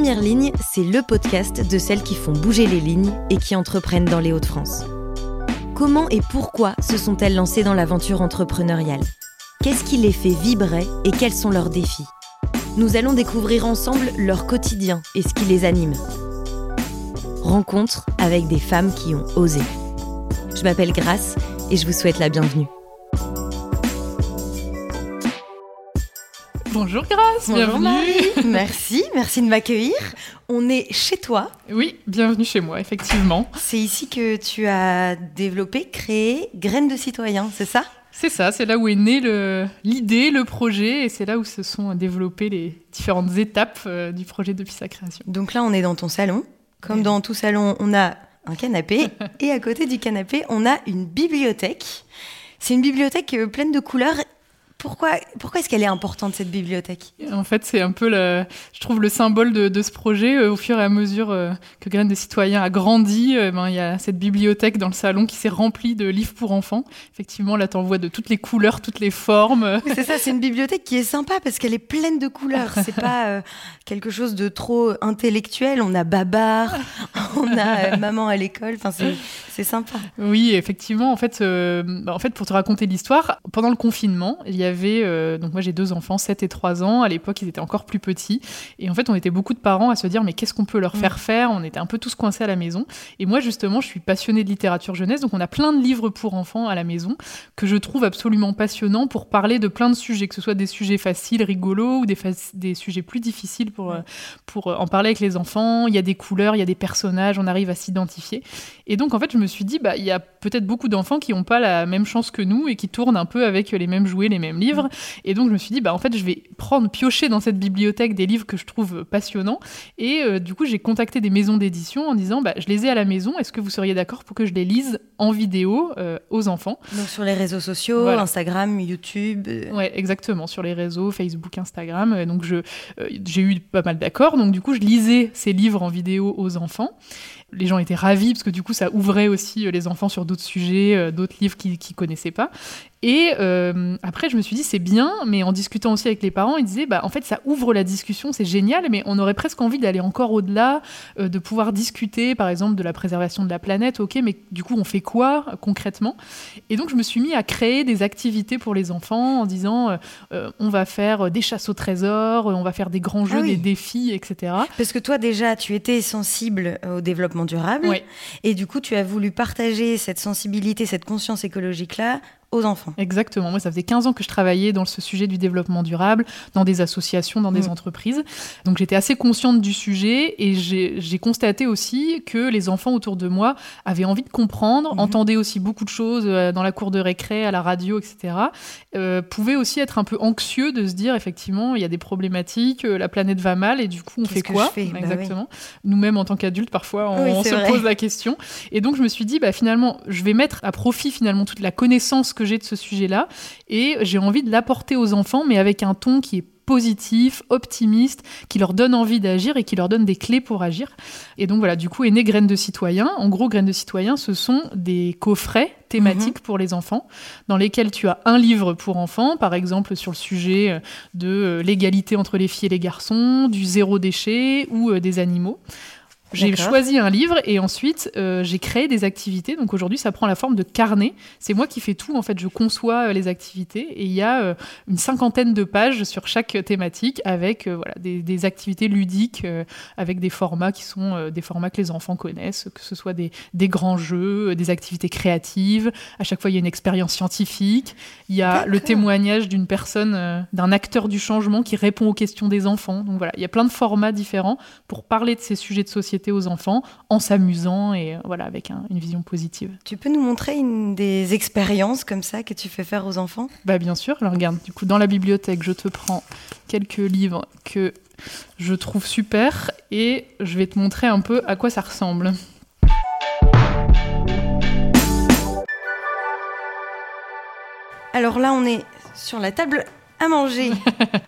Première Ligne, c'est le podcast de celles qui font bouger les lignes et qui entreprennent dans les Hauts-de-France. Comment et pourquoi se sont-elles lancées dans l'aventure entrepreneuriale ? Qu'est-ce qui les fait vibrer et quels sont leurs défis ? Nous allons découvrir ensemble leur quotidien et ce qui les anime. Rencontre avec des femmes qui ont osé. Je m'appelle Grace et je vous souhaite la bienvenue. Bonjour Grace, bonjour, bienvenue. Merci de m'accueillir. On est chez toi. Oui, bienvenue chez moi, effectivement. C'est ici que tu as développé, créé Graines de Citoyens, c'est ça ? C'est ça, c'est là où est née l'idée, le projet, et c'est là où se sont développées les différentes étapes du projet depuis sa création. Donc là, on est dans ton salon. Comme dans tout salon, on a un canapé, et à côté du canapé, on a une bibliothèque. C'est une bibliothèque pleine de couleurs. Pourquoi est-ce qu'elle est importante, cette bibliothèque ? En fait, c'est un peu, je trouve, le symbole de ce projet. Au fur et à mesure que Graines de Citoyens a grandi, il y a cette bibliothèque dans le salon qui s'est remplie de livres pour enfants. Effectivement, là, t'en vois de toutes les couleurs, toutes les formes. Oui, c'est ça, c'est une bibliothèque qui est sympa parce qu'elle est pleine de couleurs. C'est pas quelque chose de trop intellectuel. On a Babar, on a Maman à l'école. Enfin, c'est sympa. Oui, effectivement. En fait, pour te raconter l'histoire, pendant le confinement, il y a donc moi j'ai 2 enfants, 7 et 3 ans. À l'époque, ils étaient encore plus petits. Et en fait, on était beaucoup de parents à se dire, mais qu'est-ce qu'on peut leur faire faire ? On était un peu tous coincés à la maison. Et moi, justement, je suis passionnée de littérature jeunesse. Donc, on a plein de livres pour enfants à la maison que je trouve absolument passionnants pour parler de plein de sujets, que ce soit des sujets faciles, rigolos, ou des sujets plus difficiles pour en parler avec les enfants. Il y a des couleurs, il y a des personnages, on arrive à s'identifier. Et donc, en fait, je me suis dit, il y a peut-être beaucoup d'enfants qui n'ont pas la même chance que nous et qui tournent un peu avec les mêmes jouets, les mêmes livres. Et donc je me suis dit, en fait, je vais piocher dans cette bibliothèque des livres que je trouve passionnants. Et du coup, j'ai contacté des maisons d'édition en disant, je les ai à la maison, est-ce que vous seriez d'accord pour que je les lise en vidéo aux enfants ? Donc sur les réseaux sociaux, voilà. Instagram, YouTube. Ouais, exactement, sur les réseaux, Facebook, Instagram. Donc j'ai eu pas mal d'accords. Donc du coup, je lisais ces livres en vidéo aux enfants. Les gens étaient ravis parce que du coup, ça ouvrait aussi les enfants sur d'autres sujets, d'autres livres qu'ils connaissaient pas. Et après, je me suis dit, c'est bien, mais en discutant aussi avec les parents, ils disaient, en fait, ça ouvre la discussion, c'est génial, mais on aurait presque envie d'aller encore au-delà, de pouvoir discuter, par exemple, de la préservation de la planète, ok, mais du coup, on fait quoi concrètement ? Et donc, je me suis mis à créer des activités pour les enfants en disant, on va faire des chasses au trésor, on va faire des grands jeux, des défis, etc. Parce que toi, déjà, tu étais sensible au développement durable, et du coup, tu as voulu partager cette sensibilité, cette conscience écologique-là, aux enfants. Exactement. Moi, ça faisait 15 ans que je travaillais dans ce sujet du développement durable, dans des associations, dans des entreprises. Donc, j'étais assez consciente du sujet et j'ai constaté aussi que les enfants autour de moi avaient envie de comprendre, entendaient aussi beaucoup de choses dans la cour de récré, à la radio, etc. Pouvaient aussi être un peu anxieux de se dire, effectivement, il y a des problématiques, la planète va mal et du coup, on Qu'est-ce fait quoi que je fais ? Exactement. Nous-mêmes, en tant qu'adultes, parfois, on se pose la question. Et donc, je me suis dit, finalement, je vais mettre à profit, finalement, toute la connaissance que j'ai de ce sujet-là et j'ai envie de l'apporter aux enfants, mais avec un ton qui est positif, optimiste, qui leur donne envie d'agir et qui leur donne des clés pour agir. Et donc voilà, du coup est née Graines de Citoyens. En gros, Graines de Citoyens, ce sont des coffrets thématiques pour les enfants, dans lesquels tu as un livre pour enfants, par exemple sur le sujet de l'égalité entre les filles et les garçons, du zéro déchet ou des animaux. J'ai choisi un livre et ensuite j'ai créé des activités. Donc aujourd'hui, ça prend la forme de carnet. C'est moi qui fais tout. En fait, je conçois les activités et il y a une 50aine de pages sur chaque thématique avec des activités ludiques avec des formats qui sont des formats que les enfants connaissent, que ce soit des grands jeux, des activités créatives. À chaque fois, il y a une expérience scientifique. Il y a le témoignage d'une personne, d'un acteur du changement qui répond aux questions des enfants. Donc voilà, il y a plein de formats différents pour parler de ces sujets de société aux enfants en s'amusant et avec une vision positive. Tu peux nous montrer une des expériences comme ça que tu fais faire aux enfants ? Bien sûr, alors regarde, du coup dans la bibliothèque, je te prends quelques livres que je trouve super et je vais te montrer un peu à quoi ça ressemble. Alors là, on est sur la table à manger.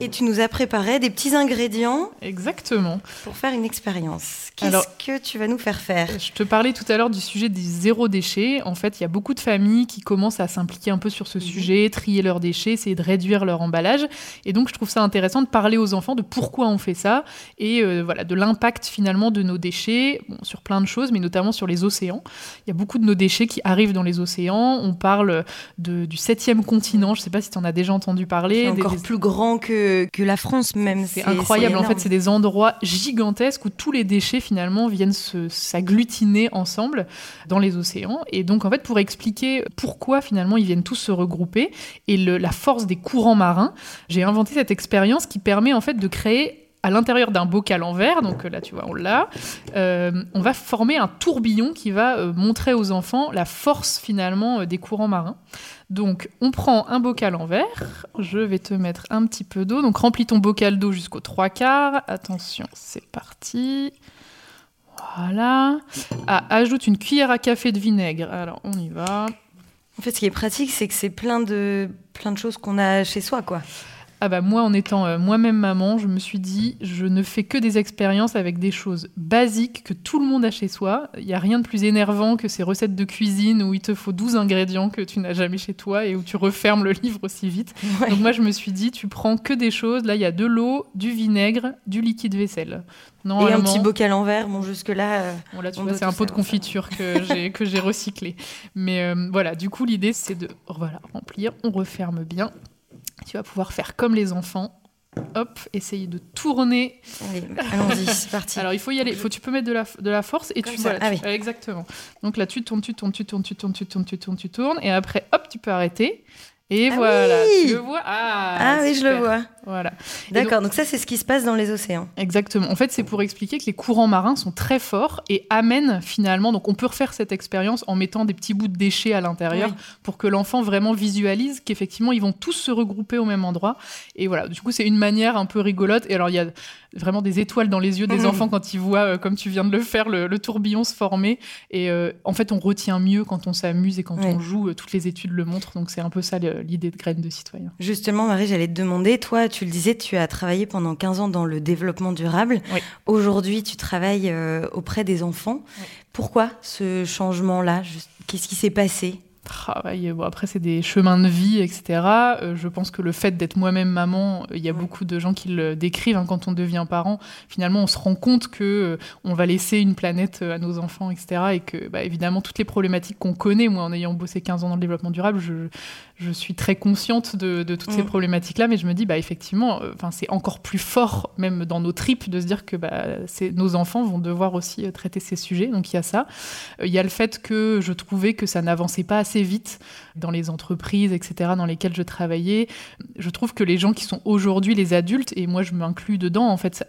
Et tu nous as préparé des petits ingrédients. Exactement. Pour faire une expérience. Qu'est-ce que tu vas nous faire faire ? Je te parlais tout à l'heure du sujet des zéro déchets. En fait, il y a beaucoup de familles qui commencent à s'impliquer un peu sur ce sujet, trier leurs déchets, essayer de réduire leur emballage. Et donc, je trouve ça intéressant de parler aux enfants de pourquoi on fait ça et de l'impact finalement de nos déchets sur plein de choses, mais notamment sur les océans. Il y a beaucoup de nos déchets qui arrivent dans les océans. On parle du 7e continent. Je ne sais pas si tu en as déjà entendu parler. C'est encore plus grand que la France même. C'est incroyable. C'est en fait, c'est des endroits gigantesques où tous les déchets finalement viennent s'agglutiner ensemble dans les océans. Et donc, en fait, pour expliquer pourquoi finalement ils viennent tous se regrouper et la force des courants marins, j'ai inventé cette expérience qui permet en fait de créer à l'intérieur d'un bocal en verre, donc là tu vois on l'a, on va former un tourbillon qui va montrer aux enfants la force finalement des courants marins. Donc on prend un bocal en verre, je vais te mettre un petit peu d'eau, donc remplis ton bocal d'eau jusqu'aux 3/4, attention c'est parti, voilà, ajoute une cuillère à café de vinaigre, alors on y va. En fait ce qui est pratique c'est que c'est plein de choses qu'on a chez soi quoi. Ah bah moi, en étant moi-même maman, je me suis dit, je ne fais que des expériences avec des choses basiques que tout le monde a chez soi. Il n'y a rien de plus énervant que ces recettes de cuisine où il te faut 12 ingrédients que tu n'as jamais chez toi et où tu refermes le livre aussi vite. Ouais. Donc moi, je me suis dit, tu prends que des choses. Là, il y a de l'eau, du vinaigre, du liquide vaisselle. Et un petit bocal en verre, bon jusque-là... c'est un pot de confiture que j'ai recyclé. Mais du coup, l'idée, c'est de remplir, on referme bien. Tu vas pouvoir faire comme les enfants. Hop, essayer de tourner. Allez, allons-y, c'est parti. Alors, il faut y aller. Tu peux mettre de la force et exactement. Donc là, tu tournes. Et après, hop, tu peux arrêter. Et oui tu le vois. Ah oui, je le vois. Voilà. D'accord, donc ça, c'est ce qui se passe dans les océans. Exactement. En fait, c'est pour expliquer que les courants marins sont très forts et amènent finalement... Donc, on peut refaire cette expérience en mettant des petits bouts de déchets à l'intérieur pour que l'enfant vraiment visualise qu'effectivement, ils vont tous se regrouper au même endroit. Et voilà, du coup, c'est une manière un peu rigolote. Et alors, il y a vraiment des étoiles dans les yeux des enfants quand ils voient, comme tu viens de le faire, le tourbillon se former. Et en fait, on retient mieux quand on s'amuse et quand on joue. Toutes les études le montrent. Donc, c'est un peu ça l'idée de Graines de Citoyens. Justement, Marie, j'allais te demander, toi, tu le disais, tu as travaillé pendant 15 ans dans le développement durable. Oui. Aujourd'hui, tu travailles auprès des enfants. Oui. Pourquoi ce changement-là ? Qu'est-ce qui s'est passé ? Après, c'est des chemins de vie, etc. Je pense que le fait d'être moi-même maman, il y a beaucoup de gens qui le décrivent quand on devient parent. Finalement, on se rend compte qu'on va laisser une planète à nos enfants, etc. Et que, évidemment, toutes les problématiques qu'on connaît, moi, en ayant bossé 15 ans dans le développement durable, je suis très consciente de toutes ces problématiques-là. Mais je me dis, effectivement, c'est encore plus fort, même dans nos tripes, de se dire que nos enfants vont devoir aussi traiter ces sujets. Donc, il y a ça. Il y a le fait que je trouvais que ça n'avançait pas assez vite dans les entreprises, etc., dans lesquelles je travaillais. Je trouve que les gens qui sont aujourd'hui les adultes, et moi je m'inclus dedans, en fait,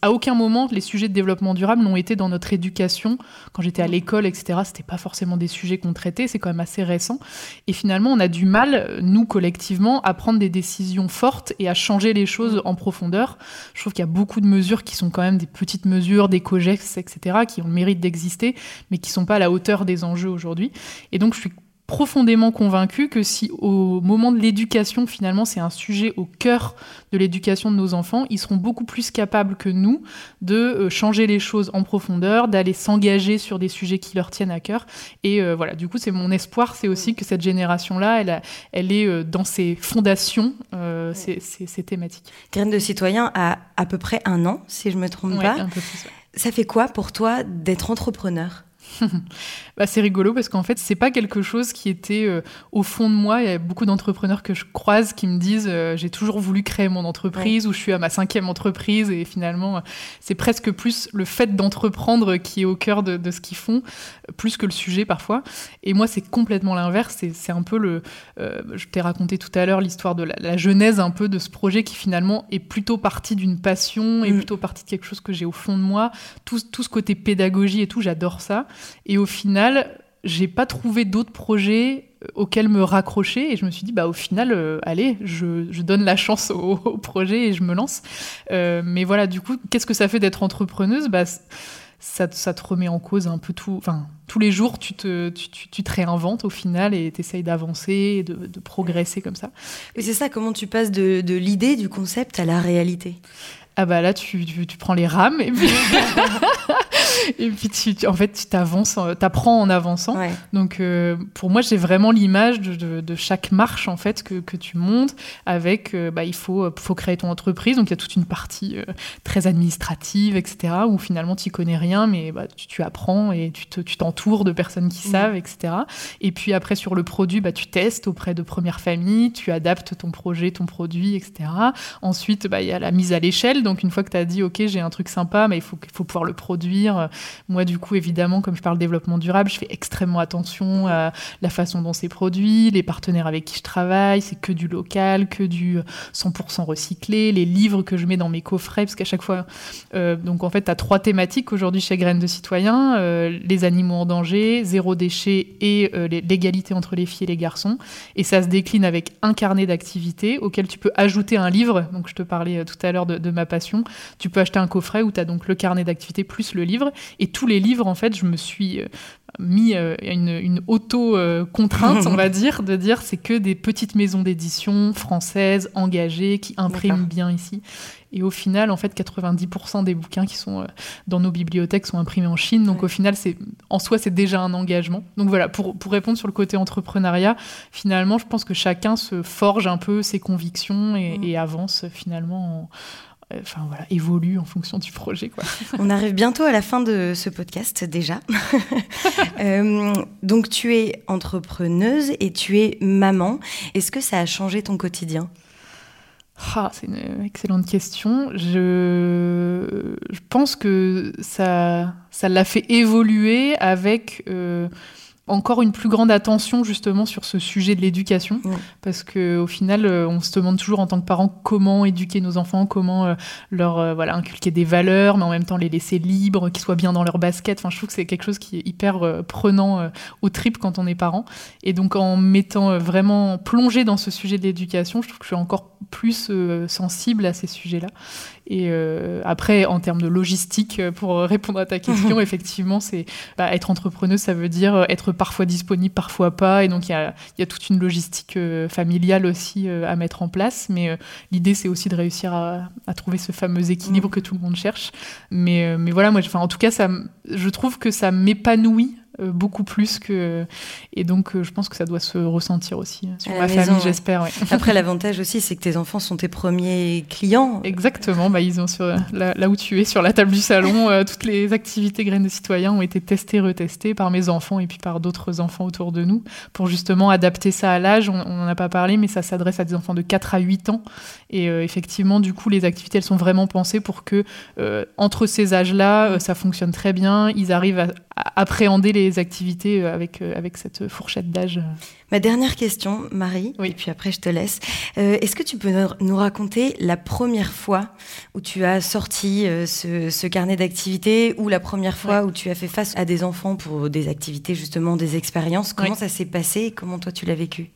à aucun moment les sujets de développement durable n'ont été dans notre éducation. Quand j'étais à l'école, etc., c'était pas forcément des sujets qu'on traitait, c'est quand même assez récent. Et finalement, on a du mal, nous, collectivement, à prendre des décisions fortes et à changer les choses en profondeur. Je trouve qu'il y a beaucoup de mesures qui sont quand même des petites mesures, des co-gestes, etc., qui ont le mérite d'exister, mais qui sont pas à la hauteur des enjeux aujourd'hui. Et donc, je suis profondément convaincue que si au moment de l'éducation, finalement, c'est un sujet au cœur de l'éducation de nos enfants, ils seront beaucoup plus capables que nous de changer les choses en profondeur, d'aller s'engager sur des sujets qui leur tiennent à cœur. Et du coup, c'est mon espoir, c'est aussi que cette génération-là, elle est dans ses fondations, ses thématiques. Graines de Citoyens a à peu près 1 an, si je ne me trompe pas. Un peu plus, Ça fait quoi pour toi d'être entrepreneur ? C'est rigolo parce qu'en fait c'est pas quelque chose qui était au fond de moi. Il y a beaucoup d'entrepreneurs que je croise qui me disent j'ai toujours voulu créer mon entreprise ou je suis à ma 5e entreprise, et finalement c'est presque plus le fait d'entreprendre qui est au cœur de ce qu'ils font plus que le sujet parfois. Et moi c'est complètement l'inverse, c'est un peu je t'ai raconté tout à l'heure l'histoire de la genèse un peu de ce projet qui finalement est plutôt partie d'une passion, est plutôt partie de quelque chose que j'ai au fond de moi, tout ce côté pédagogie et tout, j'adore ça. Et au final, j'ai pas trouvé d'autres projets auxquels me raccrocher, et je me suis dit au final allez, je donne la chance au projet et je me lance, mais du coup, qu'est-ce que ça fait d'être entrepreneuse ? ça te remet en cause un peu tout. Enfin, tous les jours, tu te réinventes au final et tu essayes d'avancer et de progresser comme ça. Et c'est ça, comment tu passes de l'idée, du concept à la réalité ? Ah bah là, tu prends les rames et puis, et puis en fait, tu t'avances, t'apprends en avançant. Ouais. Donc, pour moi, j'ai vraiment l'image de chaque marche en fait que tu montes avec, il faut créer ton entreprise. Donc, il y a toute une partie très administrative, etc. où finalement, tu n'y connais rien, mais tu apprends et tu t'entoures de personnes qui savent, etc. Et puis après, sur le produit, tu testes auprès de premières familles, tu adaptes ton projet, ton produit, etc. Ensuite, il y a la mise à l'échelle. Donc, une fois que tu as dit, OK, j'ai un truc sympa, mais il faut pouvoir le produire. Moi, du coup, évidemment, comme je parle développement durable, je fais extrêmement attention à la façon dont c'est produit, les partenaires avec qui je travaille, c'est que du local, que du 100% recyclé, les livres que je mets dans mes coffrets, parce qu'à chaque fois... donc, en fait, tu as 3 thématiques aujourd'hui chez Graines de Citoyens, les animaux en danger, zéro déchet et l'égalité entre les filles et les garçons. Et ça se décline avec un carnet d'activités auquel tu peux ajouter un livre. Donc, je te parlais tout à l'heure de ma passion, tu peux acheter un coffret où tu as donc le carnet d'activités plus le livre, et tous les livres, en fait, je me suis mis une auto-contrainte, on va dire, de dire c'est que des petites maisons d'édition françaises, engagées, qui impriment bien ici. Et au final, en fait, 90% des bouquins qui sont dans nos bibliothèques sont imprimés en Chine. Donc, au final, c'est déjà un engagement. Donc, voilà, pour répondre sur le côté entrepreneuriat, finalement, je pense que chacun se forge un peu ses convictions et avance finalement évolue en fonction du projet, quoi. On arrive bientôt à la fin de ce podcast, déjà. Donc, tu es entrepreneuse et tu es maman. Est-ce que ça a changé ton quotidien ? C'est une excellente question. Je pense que ça l'a fait évoluer avec... encore une plus grande attention justement sur ce sujet de l'éducation, parce qu'au final, on se demande toujours en tant que parents comment éduquer nos enfants, comment leur inculquer des valeurs, mais en même temps les laisser libres, qu'ils soient bien dans leur basket. Enfin, je trouve que c'est quelque chose qui est hyper prenant aux tripes quand on est parent. Et donc, en m'étant vraiment plongée dans ce sujet de l'éducation, je trouve que je suis encore plus sensible à ces sujets-là. Et après, en termes de logistique, pour répondre à ta question, effectivement, c'est être entrepreneuse, ça veut dire être parfois disponible, parfois pas. Et donc, il y a toute une logistique familiale aussi à mettre en place. Mais l'idée, c'est aussi de réussir à trouver ce fameux équilibre que tout le monde cherche. Mais voilà, moi, en tout cas, je trouve que ça m'épanouit beaucoup plus que... Et donc, je pense que ça doit se ressentir aussi sur ma famille, j'espère. Ouais. Après, l'avantage aussi, c'est que tes enfants sont tes premiers clients. Exactement. Ils ont là où tu es, sur la table du salon, toutes les activités Graines de Citoyens ont été testées, retestées par mes enfants et puis par d'autres enfants autour de nous pour justement adapter ça à l'âge. On n'en a pas parlé, mais ça s'adresse à des enfants de 4 à 8 ans. Et effectivement, du coup, les activités, elles sont vraiment pensées pour que, entre ces âges-là, ça fonctionne très bien. Ils arrivent à appréhender les activités avec cette fourchette d'âge. Ma dernière question, Marie, et puis après je te laisse. Est-ce que tu peux nous raconter la première fois où tu as sorti ce carnet d'activités, ou la première fois où tu as fait face à des enfants pour des activités, justement, des expériences ? Comment ça s'est passé et comment toi tu l'as vécu ?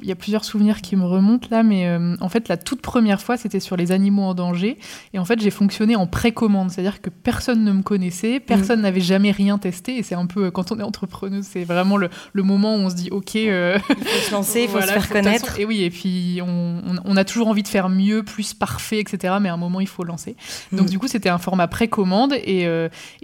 Il y a plusieurs souvenirs qui me remontent là, mais en fait, la toute première fois, c'était sur les animaux en danger. Et en fait, j'ai fonctionné en précommande, c'est-à-dire que personne ne me connaissait, personne n'avait jamais rien testé. Et c'est un peu, quand on est entrepreneuse, c'est vraiment le moment où on se dit, OK... il faut se lancer, il faut se faire connaître. Et oui, et puis on a toujours envie de faire mieux, plus parfait, etc. Mais à un moment, il faut lancer. Donc du coup, c'était un format précommande. Et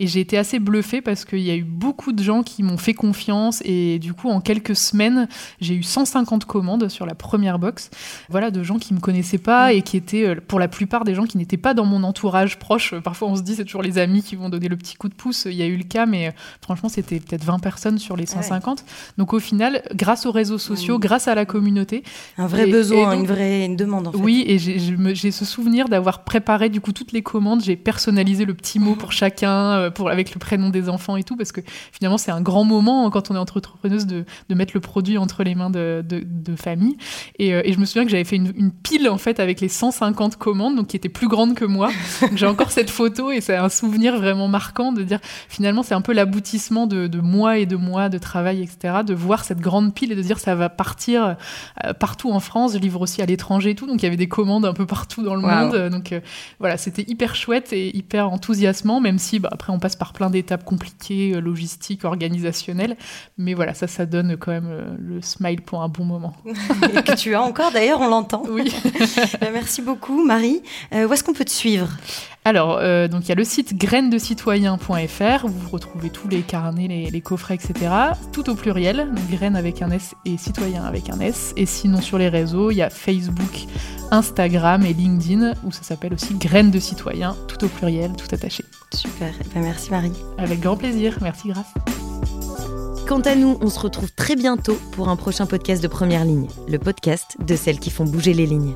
j'ai été assez bluffée parce qu'il y a eu beaucoup de gens qui m'ont fait confiance. Et du coup, en quelques semaines, j'ai eu 150 commandes sur la première box, de gens qui me connaissaient pas et qui étaient pour la plupart des gens qui n'étaient pas dans mon entourage proche. Parfois on se dit c'est toujours les amis qui vont donner le petit coup de pouce, il y a eu le cas, mais franchement c'était peut-être 20 personnes sur les 150. Donc au final, grâce aux réseaux sociaux, grâce à la communauté, un vrai besoin, et donc, une demande en fait. Oui, et j'ai ce souvenir d'avoir préparé du coup toutes les commandes, j'ai personnalisé le petit mot pour chacun, avec le prénom des enfants et tout, parce que finalement c'est un grand moment quand on est entrepreneuse de mettre le produit entre les mains de de famille. Et je me souviens que j'avais fait une pile, en fait, avec les 150 commandes, donc qui était plus grande que moi. Donc, j'ai encore cette photo et c'est un souvenir vraiment marquant de dire, finalement, c'est un peu l'aboutissement de mois et de mois de travail, etc., de voir cette grande pile et de dire, ça va partir partout en France, je livre aussi à l'étranger et tout. Donc, il y avait des commandes un peu partout dans le monde. Donc, voilà, c'était hyper chouette et hyper enthousiasmant, même si, après, on passe par plein d'étapes compliquées, logistiques, organisationnelles. Mais voilà, ça donne quand même le smile pour un bon moment. Et que tu as encore, d'ailleurs, on l'entend. Oui. Merci beaucoup, Marie. Où est-ce qu'on peut te suivre ? Alors, donc il y a le site grainesdecitoyens.fr où vous retrouvez tous les carnets, les coffrets, etc. Tout au pluriel, donc graines avec un S et citoyens avec un S. Et sinon, sur les réseaux, il y a Facebook, Instagram et LinkedIn où ça s'appelle aussi Graines de Citoyens, tout au pluriel, tout attaché. Super. Merci, Marie. Avec grand plaisir. Merci, Grace. Quant à nous, on se retrouve très bientôt pour un prochain podcast de Première Ligne, le podcast de celles qui font bouger les lignes.